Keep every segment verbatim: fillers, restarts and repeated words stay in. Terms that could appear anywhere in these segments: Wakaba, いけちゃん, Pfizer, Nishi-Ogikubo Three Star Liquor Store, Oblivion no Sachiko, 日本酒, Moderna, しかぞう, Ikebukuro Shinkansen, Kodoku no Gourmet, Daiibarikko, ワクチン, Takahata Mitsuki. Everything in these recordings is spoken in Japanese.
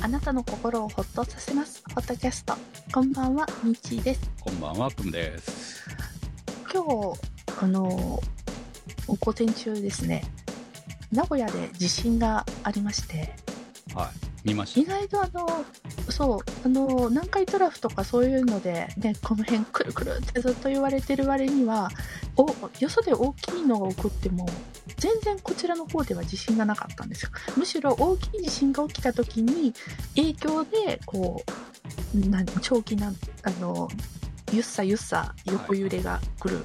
あなたの心をほっとさせますポッドキャスト。こんばんは、みーちーです。こんばんは、くんです。今日あの午前中ですね、名古屋で地震がありまして、はい、見ました。意外とあのそうあの南海トラフとかそういうので、ね、この辺くるくるってずっと言われてる割にはおよそで大きいのが起こっても全然こちらの方では地震がなかったんですよ。むしろ大きい地震が起きた時に影響でこうな長期なあのゆっさゆっさ横揺れが来るっ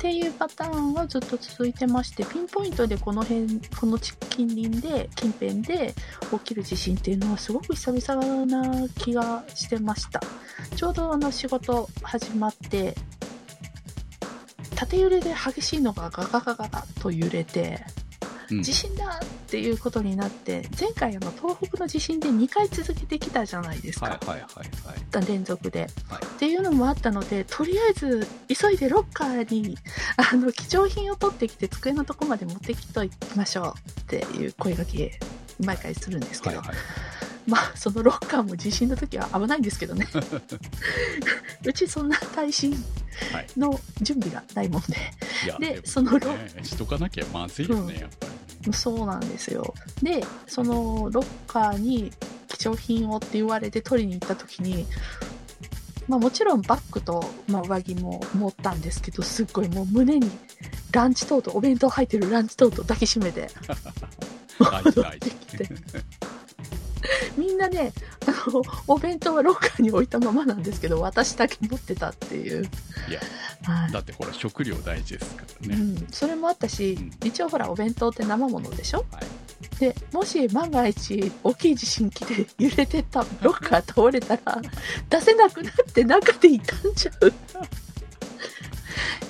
ていうパターンはずっと続いてまして、ピンポイントでこの辺この近隣で近辺で起きる地震っていうのはすごく久々な気がしてました。ちょうどあの仕事始まって縦揺れで激しいのがガガガガガと揺れて、うん、地震だっていうことになって、前回あの東北の地震でにかい続けてきたじゃないですか、はいはいはいはい、連続で、はい、っていうのもあったので、とりあえず急いでロッカーにあの貴重品を取ってきて机のとこまで持ってきといきましょうっていう声がけ毎回するんですけど、はいはい、まあそのロッカーも地震の時は危ないんですけどねうちそんな耐震の準備がないもんで、はい、で、でもね、そのロッカーしとかなきゃまずいよね、うん、やっぱりそうなんですよ。でそのロッカーに貴重品をって言われて取りに行った時に、まあ、もちろんバッグと、まあ、上着も持ったんですけど、すっごいもう胸にランチトートお弁当入ってるランチトート抱きしめて戻ってきてみんなねあのお弁当はロッカーに置いたままなんですけど、私だけ持ってたっていう。いやだってほら食料大事ですからね、うん、それもあったし、うん、一応ほらお弁当って生ものでしょ、はい、でもし万が一大きい地震来て揺れてたロッカー倒れたら出せなくなって中で傷んじゃう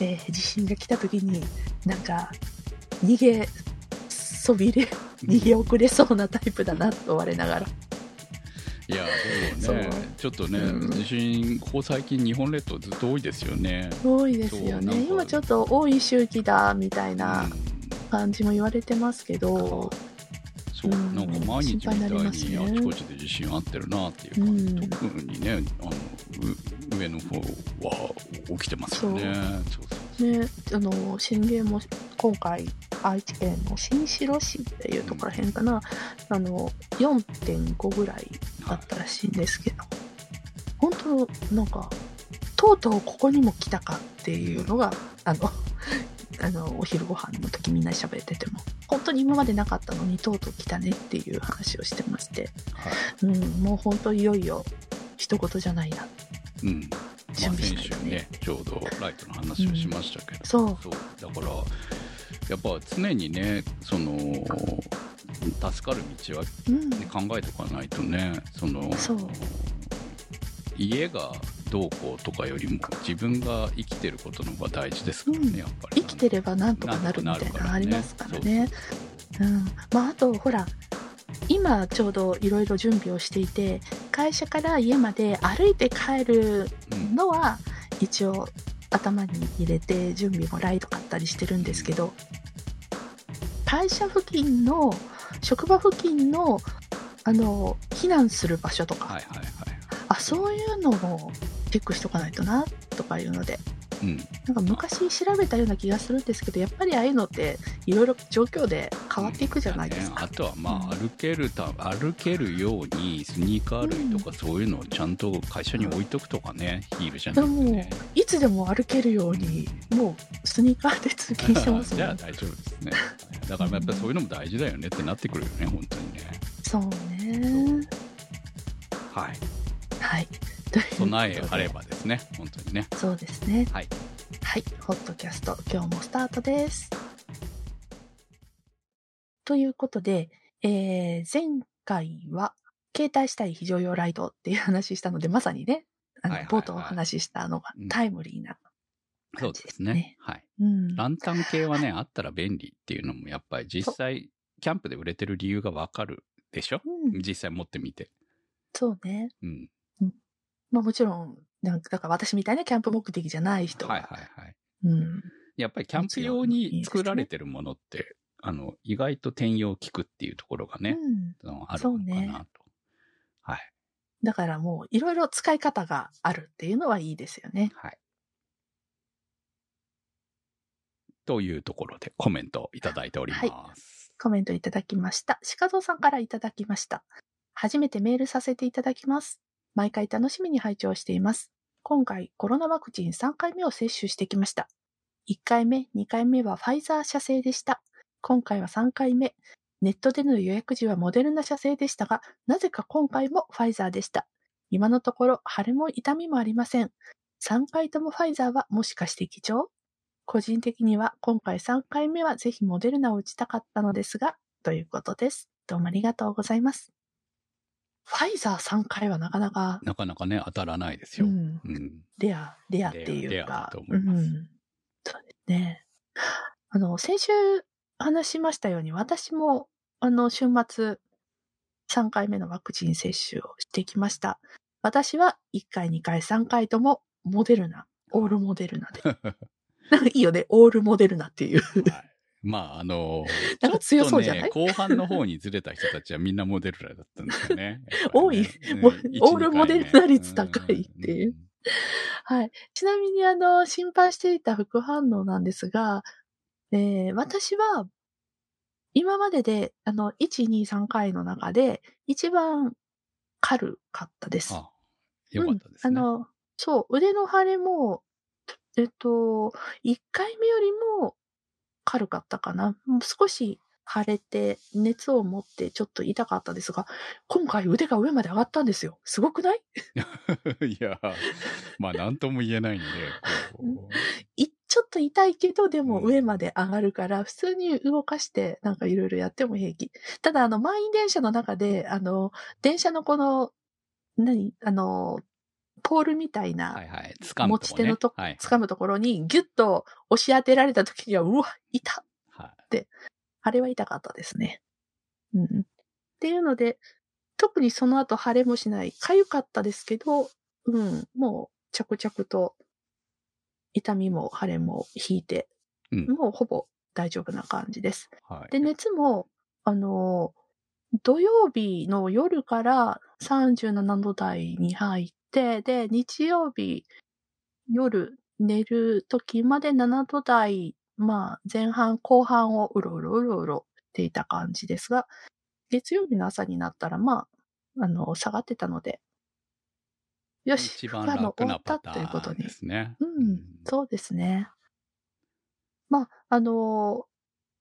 えー、地震が来た時になんか逃げそびれ逃げ遅れそうなタイプだなと我ながらいやでもねちょっとね、うん、地震ここ最近日本列島ずっと多いですよね。多いですよね。今ちょっと多い周期だみたいな感じも言われてますけど、うん、そうなんか毎日みたいにあちこちで地震あってるなっていう感じ、うん、特にねあの上の方は起きてますよね。そうそうそうね、あの震源も今回愛知県の新城市っていうとこら辺かな、うん、あの よんてんご ぐらいだったらしいんですけど、はい、本当なんかとうとうここにも来たかっていうのがあのあのお昼ご飯の時みんな喋ってても本当に今までなかったのにとうとう来たねっていう話をしてまして、はいうん、もう本当いよいよ一言じゃないな、うんまあ、先週ねちょうどライトの話をしましたけど、うん、そうそうだからやっぱ常にねその助かる道は、ねうん、考えておかないとね、そのそう家がどうこうとかよりも自分が生きてることの方が大事ですからね、うん、やっぱり生きてればなんとかなるみたいなのありますからね。まああとほら今ちょうどいろいろ準備をしていて、会社から家まで歩いて帰るのは一応頭に入れて準備もライト買ったりしてるんですけど、会社付近の職場付近のあの避難する場所とか、はいはいはい、あそういうのもチェックしとかないとなとかいうので、うん、なんか昔調べたような気がするんですけど、やっぱりああいうのっていろいろ状況で変わっていくじゃないですか、うんね、あとはまあ歩けるた、歩けるようにスニーカー類とかそういうのをちゃんと会社に置いとくとかね、うん、ヒールじゃなくて、ね、もういつでも歩けるように、うん、もうスニーカーで通勤してますもんじゃあ大丈夫ですねだからやっぱりそういうのも大事だよねってなってくるよね本当にね。そうねそうはいはい備えあればですね本当にね。そうですねはい、はい、ホットキャスト今日もスタートです。ということで、えー、前回は携帯したい非常用ライトっていう話したので、まさにねあの、はいはいはい、冒頭お話ししたのがタイムリーな感じですね、うん、そうですね、はいうん、ランタン系はねあったら便利っていうのもやっぱり実際キャンプで売れてる理由がわかるでしょ、うん、実際持ってみて。そうねうんまあ、もちろん、なんか、だから私みたいなキャンプ目的じゃない人は。はいはいはい。うん。やっぱりキャンプ用に作られてるものって、いいですね、あの、意外と転用効くっていうところがね、うん、あるのかなと。はい、だからもういろいろ使い方があるっていうのはいいですよね。はい、というところでコメントいただいております。はい、コメントいただきました。鹿蔵さんからいただきました。初めてメールさせていただきます。毎回楽しみに拝聴しています。今回コロナワクチンさんかいめを接種してきました。いっかいめ、にかいめはファイザー社製でした。今回はさんかいめ。ネットでの予約時はモデルナ社製でしたが、なぜか今回もファイザーでした。今のところ腫れも痛みもありません。さんかいともファイザーはもしかして貴重？個人的には今回さんかいめはぜひモデルナを打ちたかったのですが、ということです。どうもありがとうございます。ファイザーさんかいはなかなかなかなかね、当たらないですよ。うんうん、レアレアっていうか、そうですね。あの先週話しましたように、私もあの週末さんかいめのワクチン接種をしてきました。私はいっかい、にかい、さんかいともモデルナ、オールモデルナで。なんかいいよね、オールモデルナっていう。はい、まああのちょっと、ね、強そうじゃない？後半の方にずれた人たちはみんなモデルナだったんですよね。やっぱりね多い、ね、オールモデルナ率高いっていう。はい。ちなみにあの心配していた副反応なんですが、えー、私は今までであのいち、に、さんかいの中で一番軽かったです。あ、よかったですね。うん、あのそう腕の腫れもえっといっかいめよりも軽かったかな。もう少し腫れて熱を持ってちょっと痛かったですが、今回腕が上まで上がったんですよ。すごくない？いや、まあ何とも言えないんでこうちょっと痛いけどでも上まで上がるから、うん、普通に動かしてなんかいろいろやっても平気。ただあの満員電車の中であの電車のこの何あのポールみたいな、はいはい、掴むとこね、持ち手のと、はい、掴むところにギュッと押し当てられた時には、うわ、痛っって、はい、あれは痛かったですね。うん。っていうので、特にその後腫れもしない、痒かったですけど、うん、もう着々と痛みも腫れも引いて、うん、もうほぼ大丈夫な感じです。はい、で、熱も、あの、土曜日の夜からさんじゅうななど台に入って、で, で日曜日夜寝る時までななど台、まあ、前半後半をうろうろうろうろしていた感じですが、月曜日の朝になったら、まあ、あの下がってたので、よし、負荷の終わったということに、ね、うんうん、そうですね。まああの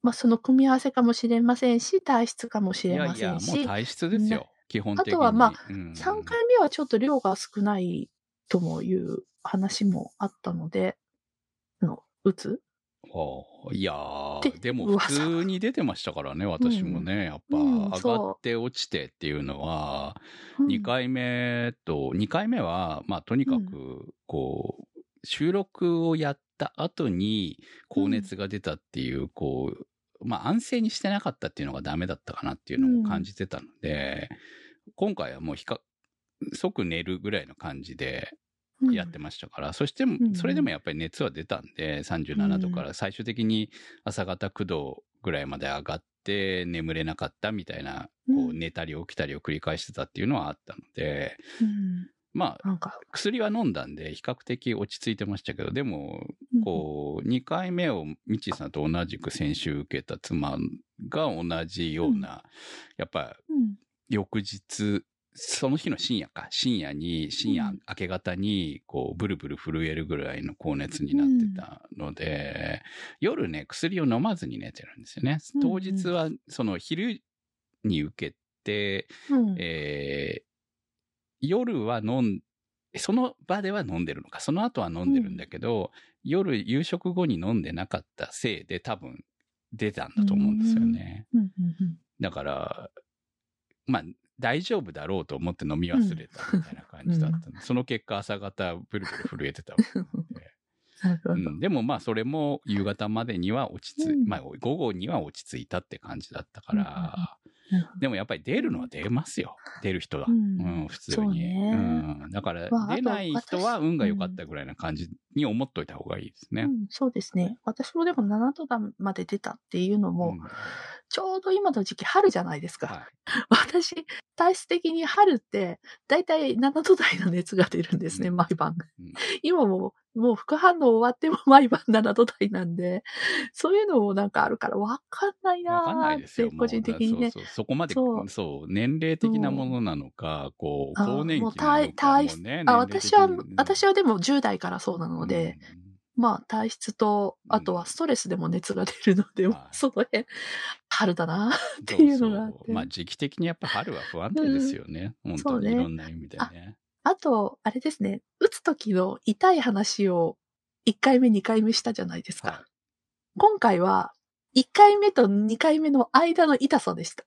まあ、その組み合わせかもしれませんし、体質かもしれませんし、いやいやもう体質ですよ。ね、基本的にあとはまあ、うん、さんかいめはちょっと量が少ないともいう話もあったので、の打つ、はあ、いやでも普通に出てましたからね、私もね、うん、やっぱ、うん、上がって落ちてっていうのは、うん、にかいめとにかいめはまあとにかくこう、うん、収録をやった後に高熱が出たっていう、うん、こうまあ、安静にしてなかったっていうのがダメだったかなっていうのを感じてたので、うん、今回はもうひか即寝るぐらいの感じでやってましたから、うん、そしてそれでもやっぱり熱は出たんで、うん、さんじゅうななどから最終的に朝方きゅうどぐらいまで上がって眠れなかったみたいな、こう寝たり起きたりを繰り返してたっていうのはあったので、うん、まあ、薬は飲んだんで比較的落ち着いてましたけど、でもこうにかいめをみちさんと同じく先週受けた妻が同じような、やっぱ翌日その日の深夜か深夜に深夜明け方にこうブルブル震えるぐらいの高熱になってたので、夜ね薬を飲まずに寝てるんですよね。当日はその昼に受けて、えー夜は飲ん、その場では飲んでるのか、その後は飲んでるんだけど、うん、夜夕食後に飲んでなかったせいで多分出たんだと思うんですよね。うんうんうん、だから、まあ大丈夫だろうと思って飲み忘れたみたいな感じだったの、うん、その結果朝方ブルブル震えてたわけなので。うん、でもまあそれも夕方までには落ち着い、うん、まあ午後には落ち着いたって感じだったから、うん、でもやっぱり出るのは出ますよ、出る人は、うんうん、普通に、ね、うん、だから出ない人は運が良かったぐらいな感じに思っといた方がいいですね、うんうん、そうですね。私もでもななどまで出たっていうのも、うん、ちょうど今の時期春じゃないですか、はい、私体質的に春ってだいたいななど台の熱が出るんですね、うん、毎晩、うん、今ももう副反応終わっても毎晩ななど台なんで、そういうのもなんかあるから分かんないなーって個人的にね、そうそう、そこまでそうそう年齢的なものなのか、うん、こう更年期なのかもね、体質、あ、私は私はでもじゅう代からそうなので、うん、まあ、体質とあとはストレスでも熱が出るので、うん、その辺春だなっていうのがあって、そうそう、まあ、時期的にやっぱ春は不安定ですよね、うん、本当にいろんな意味でね。あと、あれですね、打つ時の痛い話をいっかいめ、にかいめしたじゃないですか。はい、今回はいっかいめとにかいめの間の痛さでした。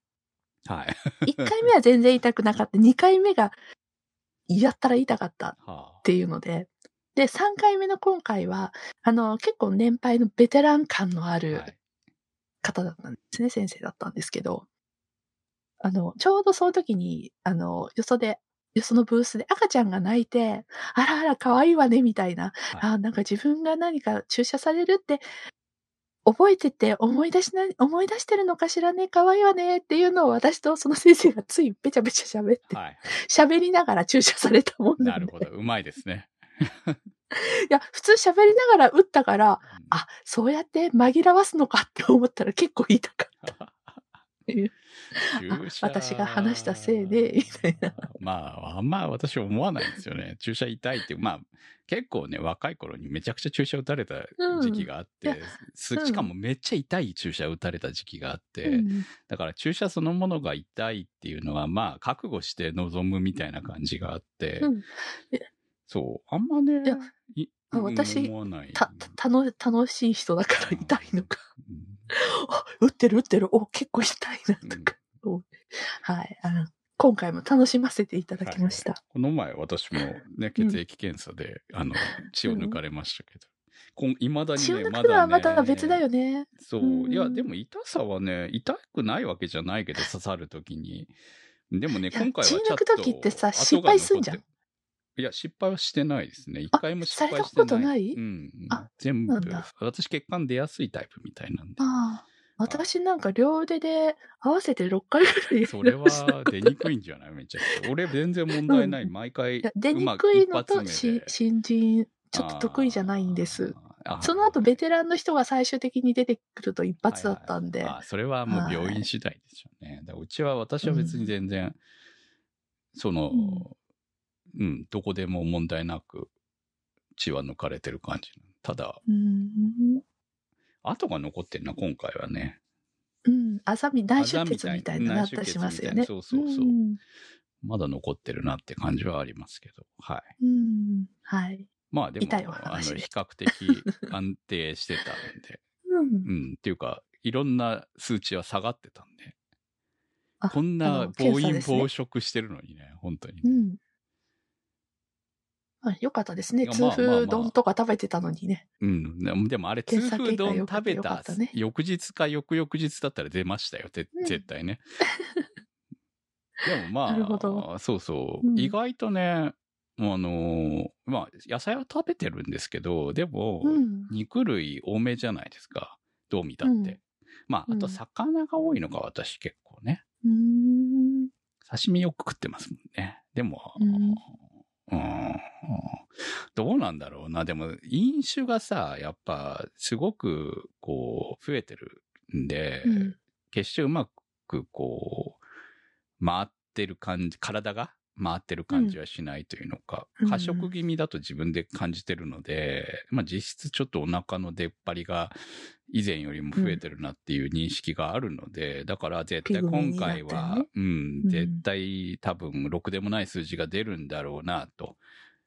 はい。いっかいめは全然痛くなかった。にかいめがやったら痛かったっていうので。はあ、で、さんかいめの今回は、あの、結構年配のベテラン感のある方だったんですね、はい、先生だったんですけど、あの、ちょうどその時に、あの、よそで、そのブースで赤ちゃんが泣いて、あらあら可愛いわねみたいな、はい、あ、なんか自分が何か注射されるって覚えてて思い出しな、思い出してるのかしらね、可愛いわねっていうのを私とその先生がついべちゃべちゃ喋って、喋、はい、りながら注射されたもんなんで。なるほど、うまいですね。いや、普通喋りながら打ったから、うん、あ、そうやって紛らわすのかって思ったら結構痛かった。私が話したせいでみたいな。まああんま私思わないんですよね。注射痛いって、まあ結構ね若い頃にめちゃくちゃ注射打たれた時期があって、うんうん、しかもめっちゃ痛い注射打たれた時期があって、うん、だから注射そのものが痛いっていうのはまあ覚悟して臨むみたいな感じがあって、うん、そうあんまね私思わない。たたの楽しい人だから痛いのか。あ、打ってる打ってる、お、結構痛いなとか、うん、はい、あの今回も楽しませていただきました、はい、この前私も、ね、血液検査で、うん、あの血を抜かれましたけど、いま、うん、だにね、血を抜くのはまた別だよね。そう、うん、いやでも痛さはね痛くないわけじゃないけど、刺さるときにでもね、今回はちょっと血抜くときってさ失敗すんじゃん。いや、失敗はしてないですね。一回も失敗してない。されたことない？うん。あ、全部。私、血管出やすいタイプみたいなんで。ああ。私なんか両腕で合わせてろっかいぐらいやりました。それは出にくいんじゃない？めちゃくちゃ。俺、全然問題ない。うん、毎回。出にくいのと、新人、ちょっと得意じゃないんです。その後、ベテランの人が最終的に出てくると一発だったんで。はいはいはい、あ、それはもう病院次第でしょうね。だからうちは、私は別に全然、うん、その、うんうん、どこでも問題なく血は抜かれてる感じ。ただ、うん、跡が残ってるな、今回はね。うん、あざみ、内出血みたいになったしますよね。そうそうそう。うん、まだ残ってるなって感じはありますけど、はい。うん、はい。まあでも、であの比較的安定してたんで、うん、うん、っていうか、いろんな数値は下がってたんで、こんな暴飲暴食してるのにね、本当に、ね。うん、よかったですね。痛風丼とか食べてたのにね。まあまあまあ、うん。でもあれ、痛風丼食べた翌日か翌々日だったら出ましたよ、て、うん、絶対ね。でもまあ、なるほど、そうそう、うん。意外とね、あの、まあ、野菜は食べてるんですけど、でも、うん、肉類多めじゃないですか。どう見たって。うん、まあ、あと魚が多いのか、私結構ね。うん、刺身よく食ってますもんね。でも、うん、うん、どうなんだろうな。でも飲酒がさ、やっぱすごくこう増えてるんで、うん、決してうまくこう回ってる感じ、体が回ってる感じはしないというのか、うん、過食気味だと自分で感じてるので、うん、まあ実質ちょっとお腹の出っ張りが以前よりも増えてるなっていう認識があるので、うん、だから絶対今回は、ね、うん、絶対多分ろくでもない数字が出るんだろうなと。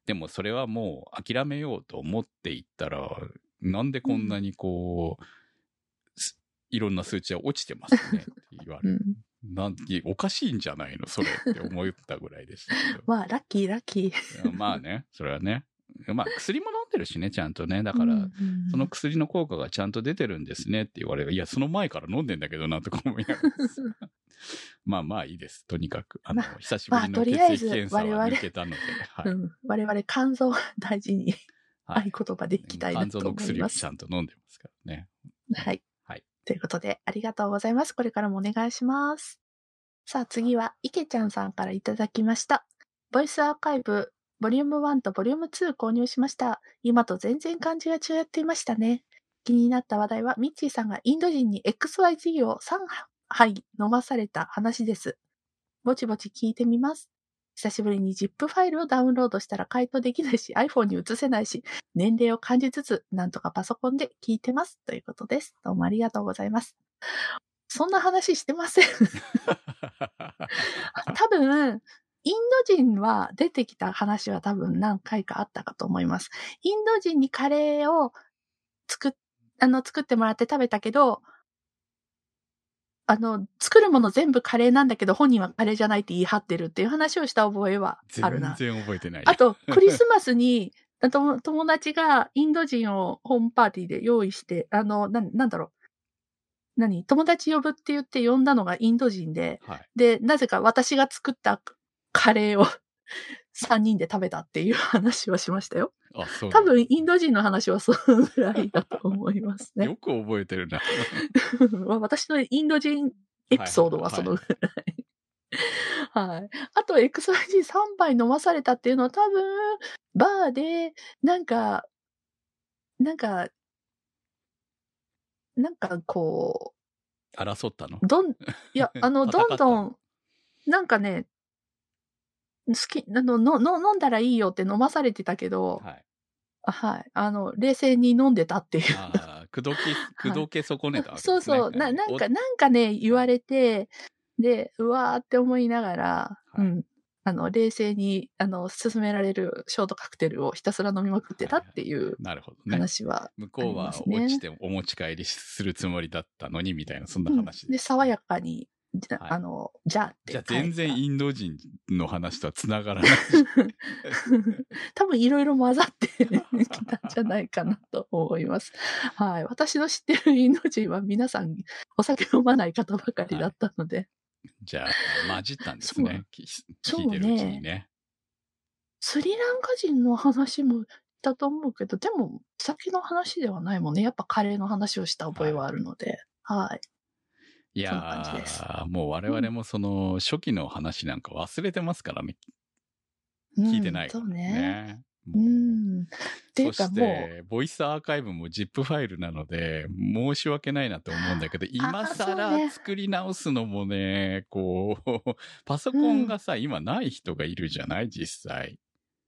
でもそれはもう諦めようと思っていったら、なんでこんなにこう、いろんな数値は落ちてますねって言われる。うん、なんておかしいんじゃないのそれって思ったぐらいでしたけど。まあラッキーラッキー。まあね、それはね、まあ薬も飲んでるしね、ちゃんとね。だから、うんうん、その薬の効果がちゃんと出てるんですねって言われる。いや、その前から飲んでんだけどなとか思いながらまあまあいいです。とにかくあの、まあ、久しぶりの血液検査は抜けたので、我々、はい、うん、我々肝臓が大事に合言葉でいきたいなと思います、はい、肝臓の薬ちゃんと飲んでますからね。はい。ということで、ありがとうございます。これからもお願いします。さあ、次は、いけちゃんさんからいただきました。ボイスアーカイブ、ボリュームワンとボリュームツー購入しました。今と全然感じが違っていましたね。気になった話題は、ミッチーさんがインド人に エックスワイゼット をさんはい飲まされた話です。ぼちぼち聞いてみます。久しぶりに ジップ ファイルをダウンロードしたら回答できないし、iPhone に移せないし、年齢を感じつつ、なんとかパソコンで聞いてます。ということです。どうもありがとうございます。そんな話してません。多分、インド人は出てきた話は多分何回かあったかと思います。インド人にカレーを作っ、あの、作ってもらって食べたけど、あの、作るもの全部カレーなんだけど、本人はカレーじゃないって言い張ってるっていう話をした覚えはあるな。全然覚えてない。あと、クリスマスに、友達がインド人をホームパーティーで用意して、あの、な、なんだろう。何？友達呼ぶって言って呼んだのがインド人で、はい、で、なぜか私が作ったカレーをさんにんで食べたっていう話はしましたよ。あ、そう。多分インド人の話はそのぐらいだと思いますね。よく覚えてるな。私のインド人エピソードはそのぐらい。はい。はい、あと エックスワイゼットさんばい飲まされたっていうのは多分バーでなんかなんかなんかこう争ったの？どんいやあのどんどんなんかね。好きあののの飲んだらいいよって飲まされてたけど、はい、あはいあの冷静に飲んでたっていう、ああくどきくどけ損ねたわけですね。そうそうななんかなんかね言われてでうわーって思いながら、はい、うんあの冷静にあの勧められるショートカクテルをひたすら飲みまくってたっていう話はありますね。向こうは落ちてお持ち帰りするつもりだったのにみたいなそんな話、うん、で爽やかに。あのはい、じゃあってじゃあ全然インド人の話とはつながらない多分いろいろ混ざってきたんじゃないかなと思います、はい、私の知ってるインド人は皆さんお酒飲まない方ばかりだったので、はい、じゃあ混じったんですね聞いてるうちに ね, ねスリランカ人の話もだと思うけどでも酒の話ではないもんねやっぱカレーの話をした覚えはあるのではい、はいいやーもう我々もその初期の話なんか忘れてますからね、うん、聞いてないからね、うん、そうね、もう、うん、そしてボイスアーカイブも ジップ ファイルなので申し訳ないなと思うんだけど今更作り直すのも ね, ねこうパソコンがさ、うん、今ない人がいるじゃない実際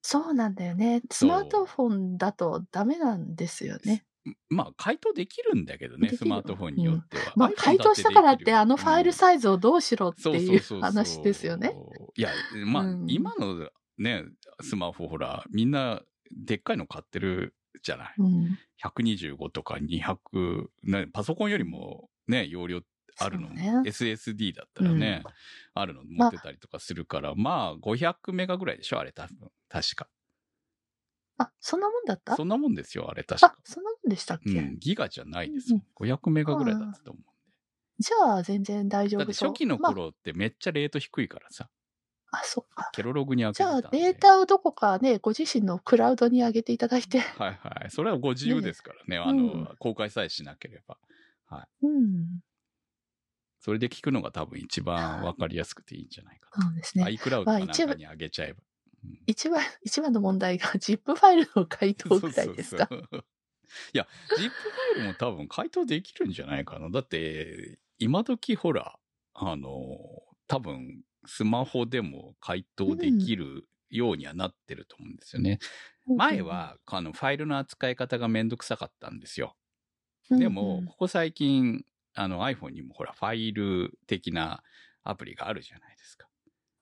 そうなんだよねスマートフォンだとダメなんですよねまあ回答できるんだけどねスマートフォンによっては、うんまあ、回答したからってあのファイルサイズをどうしろっていう話ですよねいやまあ、うん、今のねスマホほらみんなでっかいの買ってるじゃない、うん、ひゃくにじゅうごとかにひゃく、ね、パソコンよりもね容量あるの、ね、エスエスディー だったらね、うん、あるの持ってたりとかするから、まあ、まあごひゃくメガぐらいでしょあれ多分確かあ、そんなもんだった？そんなもんですよ、あれ確か。あ、そんなもんでしたっけ？うん、ギガじゃないですよ。ごひゃくメガぐらいだったと思うんで。じゃあ、全然大丈夫そう。だって初期の頃ってめっちゃレート低いからさ。まあ、そっか。ケロログに上げてたんで。じゃあ、データをどこかね、ご自身のクラウドに上げていただいて。はいはい。それはご自由ですからね。ねあの、うん、公開さえしなければ。はい。うん。それで聞くのが多分一番わかりやすくていいんじゃないかな。そうですね。iCloud かなんかに上げちゃえば。まあ一番、一番の問題が ジップ ファイルの回答ぐらいですかそうそうそういや ジップ ファイルも多分回答できるんじゃないかなだって今時ほらあの多分スマホでも回答できるようにはなってると思うんですよね、うん、前はあのファイルの扱い方がめんどくさかったんですよでもここ最近あの iPhone にもほらファイル的なアプリがあるじゃないですか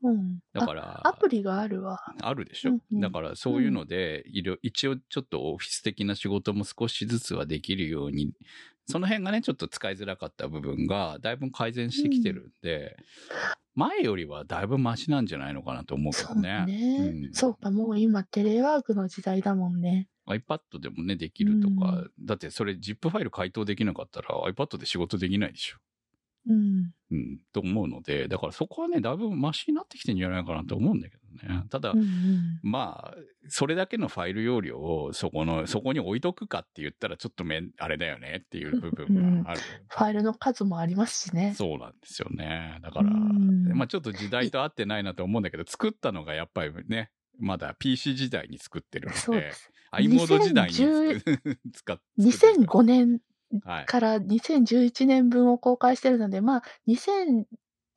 うん、だからアプリがあるわあるでしょ、うんうん、だからそういうので、うん、一応ちょっとオフィス的な仕事も少しずつはできるようにその辺がねちょっと使いづらかった部分がだいぶ改善してきてるんで、うん、前よりはだいぶマシなんじゃないのかなと思うけどねそうね、うん、そうかもう今テレワークの時代だもんね iPad でもねできるとか、うん、だってそれ ジップ ファイル回答できなかったら iPad で仕事できないでしょうんうん、と思うので、だからそこはね、だいぶマシになってきてんじゃないかなと思うんだけどね。ただ、うんうん、まあ、それだけのファイル容量をそこの、そこに置いとくかって言ったらちょっとめ、あれだよねっていう部分がある、うんうん。ファイルの数もありますしね。そうなんですよね。だから、うん、まあちょっと時代と合ってないなと思うんだけど、作ったのがやっぱりね、まだ ピーシー 時代に作ってるので、そうです。i モード時代に使って。にせんごねん。からにせんじゅういちねんぶんを公開してるので、はい、まあにせん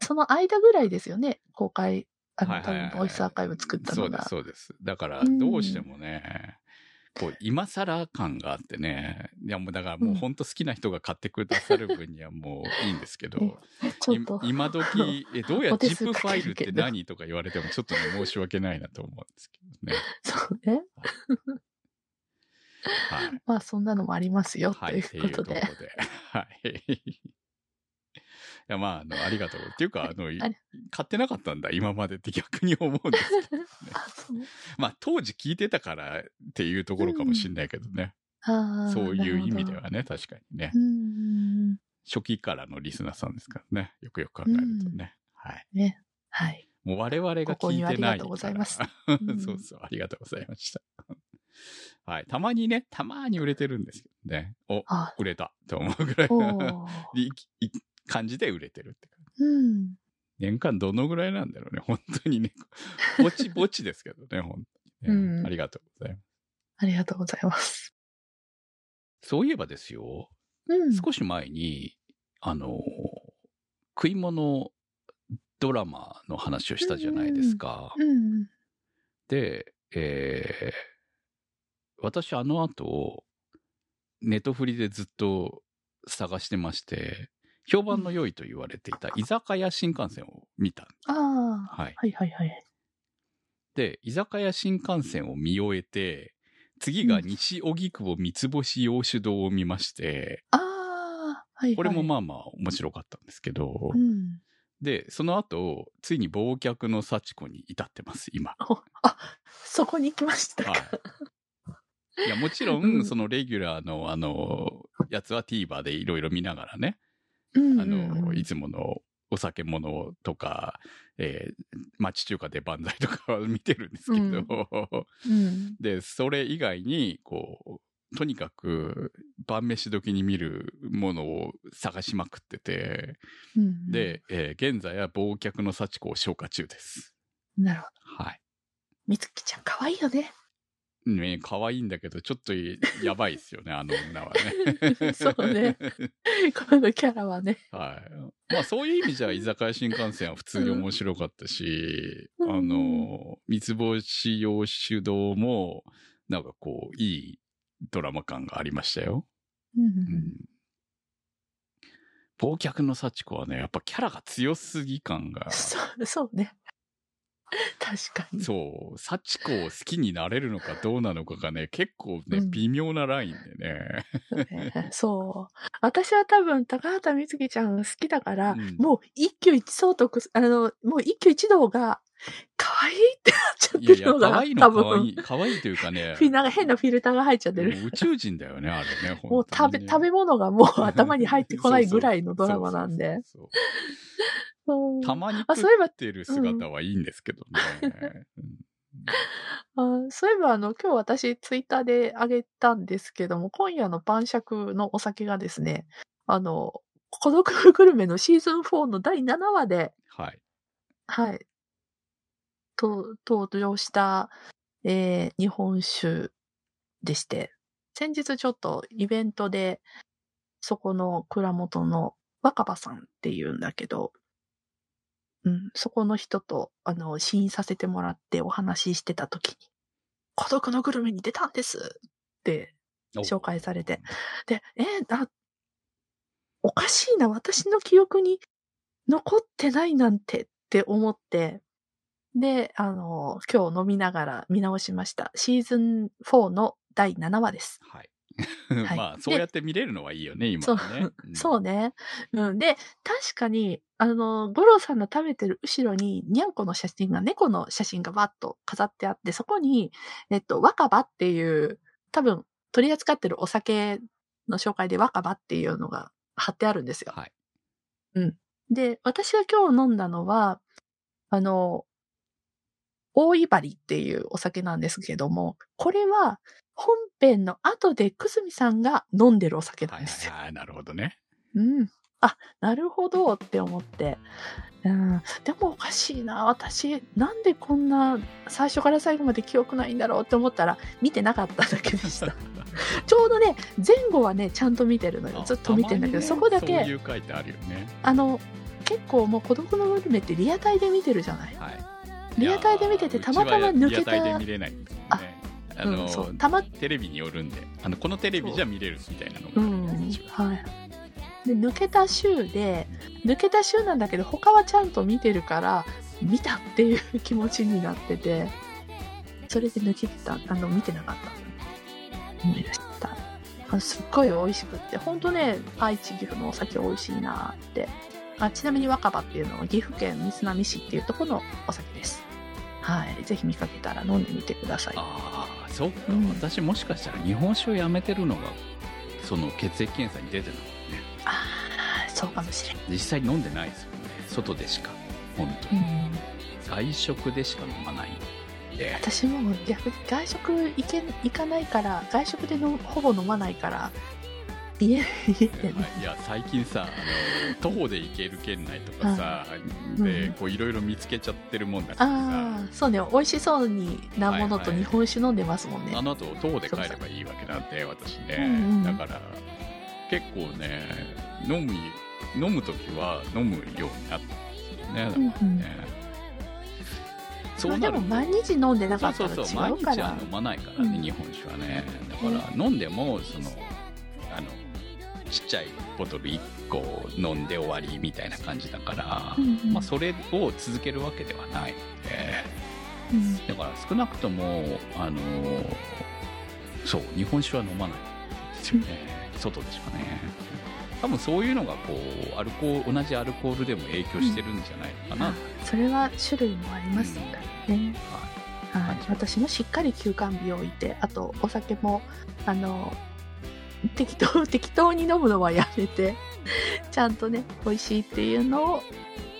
その間ぐらいですよね、公開、あの、はいはいはい、ボイスアーカイブ作ったのが。そうです、そうです。だからどうしてもね、うん、こう今更感があってね、いやもうだからもう本当好きな人が買ってくださる分にはもういいんですけど、うん、ちょっと今時えどうや ジップ ファイルって何とか言われてもちょっと、ね、申し訳ないなと思うんですけどね。そうね。はいはい、まあそんなのもありますよ、はい、ということで、はい。いやまあ、あのありがとうっていうか、あの買ってなかったんだ今までって逆に思うんですけどね。まあ当時聞いてたからっていうところかもしれないけどね。うん、あそういう意味ではね、確かにね、うん。初期からのリスナーさんですからね。よくよく考えるとね。うん、はい。ね、はい。もう我々が聞いてないから。ここにありがとうございます。そうそう、ありがとうございました。はい、たまにね、たまに売れてるんですけどね。お、売れたと思うぐらいの感じで売れてるって感じ、うん。年間どのぐらいなんだろうね、本当にね。ぼちぼちですけどね、本当にね、うん。ありがとうございます。ありがとうございます。そういえばですよ、うん、少し前に、あの、食い物ドラマの話をしたじゃないですか。うんうん、で、えー私あの後ネトフリでずっと探してまして、評判の良いと言われていた居酒屋新幹線を見た。あ、はい、はいはいはい。で居酒屋新幹線を見終えて、次が西荻窪三ツ星洋酒堂を見まして、うん、ああ、はいはい、これもまあまあ面白かったんですけど、うん、でその後ついに忘却の幸子に至ってます今。あ、そこに行きましたか。はいいやもちろん、うん、そのレギュラーのあのやつは TVer でいろいろ見ながらね、うんうんうん、あのいつものお酒物とか、えー、町中華で万歳とかは見てるんですけど、うんうん、でそれ以外にこうとにかく晩飯時に見るものを探しまくってて、うんうん、で、えー、現在は忘却の幸子を消化中です。なるほど、はい。美月ちゃん可愛いよね。ね、可愛いんだけどちょっとやばいですよねあの女はね。そうね、このキャラはね。はい。まあそういう意味じゃ居酒屋新幹線は普通に面白かったし、うん、あの三つ星洋酒堂もなんかこういいドラマ感がありましたよ。うんうん、忘却の幸子はねやっぱキャラが強すぎ感が。そう、そうね。確かに。そう、幸子を好きになれるのかどうなのかがね、結構ね、微妙なラインでね。うん、そう。私は多分、高畑充希ちゃん好きだから、うん、もう一挙一相と、あの、もう一挙一動が、可愛いってなっちゃってるのが、いやいや可愛いの可愛い、可愛いというかね。なんか変なフィルターが入っちゃってる。宇宙人だよね、あれね。本当にねもう食べ、食べ物がもう頭に入ってこないぐらいのドラマなんで。そうそうそうそうたまに食ってる姿はいいんですけどね。あ、そういえば、うん、あ、そういえばあの今日私ツイッターであげたんですけども、今夜の晩酌のお酒がですね、あの孤独グルメのシーズンフォーのだいななわで、はいはい、と登場した、えー、日本酒でして、先日ちょっとイベントでそこの蔵元の若葉さんっていうんだけど、うん、そこの人と、あの、試飲させてもらってお話ししてた時に、孤独のグルメに出たんですって紹介されて。で、えー、あ、おかしいな、私の記憶に残ってないなんてって思って、で、あの、今日飲みながら見直しました。シーズンフォーのだいななわです。はい。はい、まあそうやって見れるのはいいよね今はね。そう、そうね、うん、で確かにあの五郎さんの食べてる後ろににゃんこの写真が、猫の写真がバッと飾ってあって、そこに、えっと、若葉っていう多分取り扱ってるお酒の紹介で若葉っていうのが貼ってあるんですよ、はい、うん、で、私が今日飲んだのは、あの、大いばりっていうお酒なんですけども、これは本編の後で久住さんが飲んでるお酒なんですよ。はいはいはい、なるほどね。うん。あ、なるほどって思って。うん、でもおかしいな、私なんでこんな最初から最後まで記憶ないんだろうって思ったら見てなかっただけでしたちょうどね、前後はねちゃんと見てるのよ、ずっと見てるんだけど、ね、そこだけそういう書いてあるよね。あの結構もう孤独のグルメってリアタイで見てるじゃない、はい、リアタイで見ててたまたま抜けた、リアタイで見れないんですね。ああの、うん、そうたまテレビによるんで、あのこのテレビじゃ見れるみたいなのがあるんですよ、うん、はい。で抜けた週で抜けた週なんだけど他はちゃんと見てるから見たっていう気持ちになってて、それで抜けてた、あの見てなかった思い出した。あ、すっごい美味しくって、ほんとね、愛知岐阜のお酒美味しいなって。あ、ちなみに若葉っていうのは岐阜県水波市っていうところのお酒です。はい、ぜひ見かけたら飲んでみてください。ああ、そっか、うん、私もしかしたら日本酒をやめてるのがその血液検査に出てたのね。あ、そうかもしれない。実際飲んでないですよね、外でしか。本当に外食でしか飲まないんで、私も逆に外食行け行かないから、外食でのほぼ飲まないから家家でね。いや最近さ、あの徒歩で行ける県内とかさ、うん、でこういろいろ見つけちゃってるもんだからさ、あ、そうね、美味しそうなものと日本酒飲んでますもんね、はいはい、あの後徒歩で帰ればいいわけなんで私ね、うんうん、だから結構ね、飲む飲むときは飲むようになったんですよね。うんうん、ね、そうなるとでも毎日飲んでなかったら違うから。そうそうそう、毎日は飲まないからね、うん、日本酒はね。だから飲んでもそのあのちっちゃいボトルいっこ飲んで終わりみたいな感じだから、うんうん、まあ、それを続けるわけではないので、うん、だから少なくともあのそう日本酒は飲まないんですよね。うん、外でしかね。多分そういうのがこうアルコール、同じアルコールでも影響してるんじゃないかな、うん、それは種類もありますからね、うん、はいはい、私もしっかり休館日を置いて、あとお酒もあの適当、適当に飲むのはやめてちゃんとね、美味しいっていうのを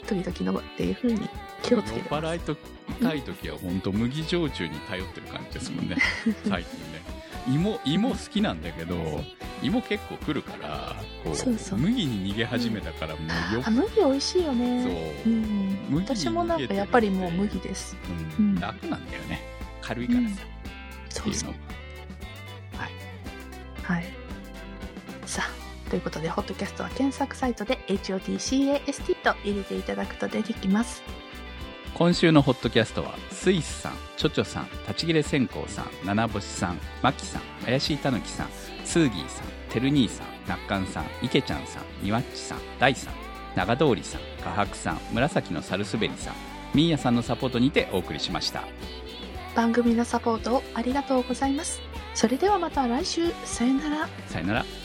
時々飲むっていう風に気をつけてます。酔っ払いと痛い時は本当麦焼酎に頼ってる感じですもんね最近ね。芋、芋好きなんだけど、芋結構来るからこう、そうそう、麦に逃げ始めたから、うん、もうよく、あ、麦美味しいよね。そう、うん、麦私もなんかやっぱりもう麦です、うんうん、楽なんだよね、軽いからさ、うん、そうそう、はい、はい、さあということで、ホットキャストは検索サイトで エイチオーティーシーエーエスティー と入れていただくと出てきます。今週のホットキャストはスイスさん、チョチョさん、立ち切れ線香さん、七星さん、マキさん、林たぬきさん、スーギーさん、てる兄さん、ナッカンさん、イケちゃんさん、ニワッチさん、ダイさん、長通りさん、カハクさん、紫のサルスベリさん、ミーヤさんのサポートにてお送りしました。番組のサポートをありがとうございます。それではまた来週、さよなら。さよなら。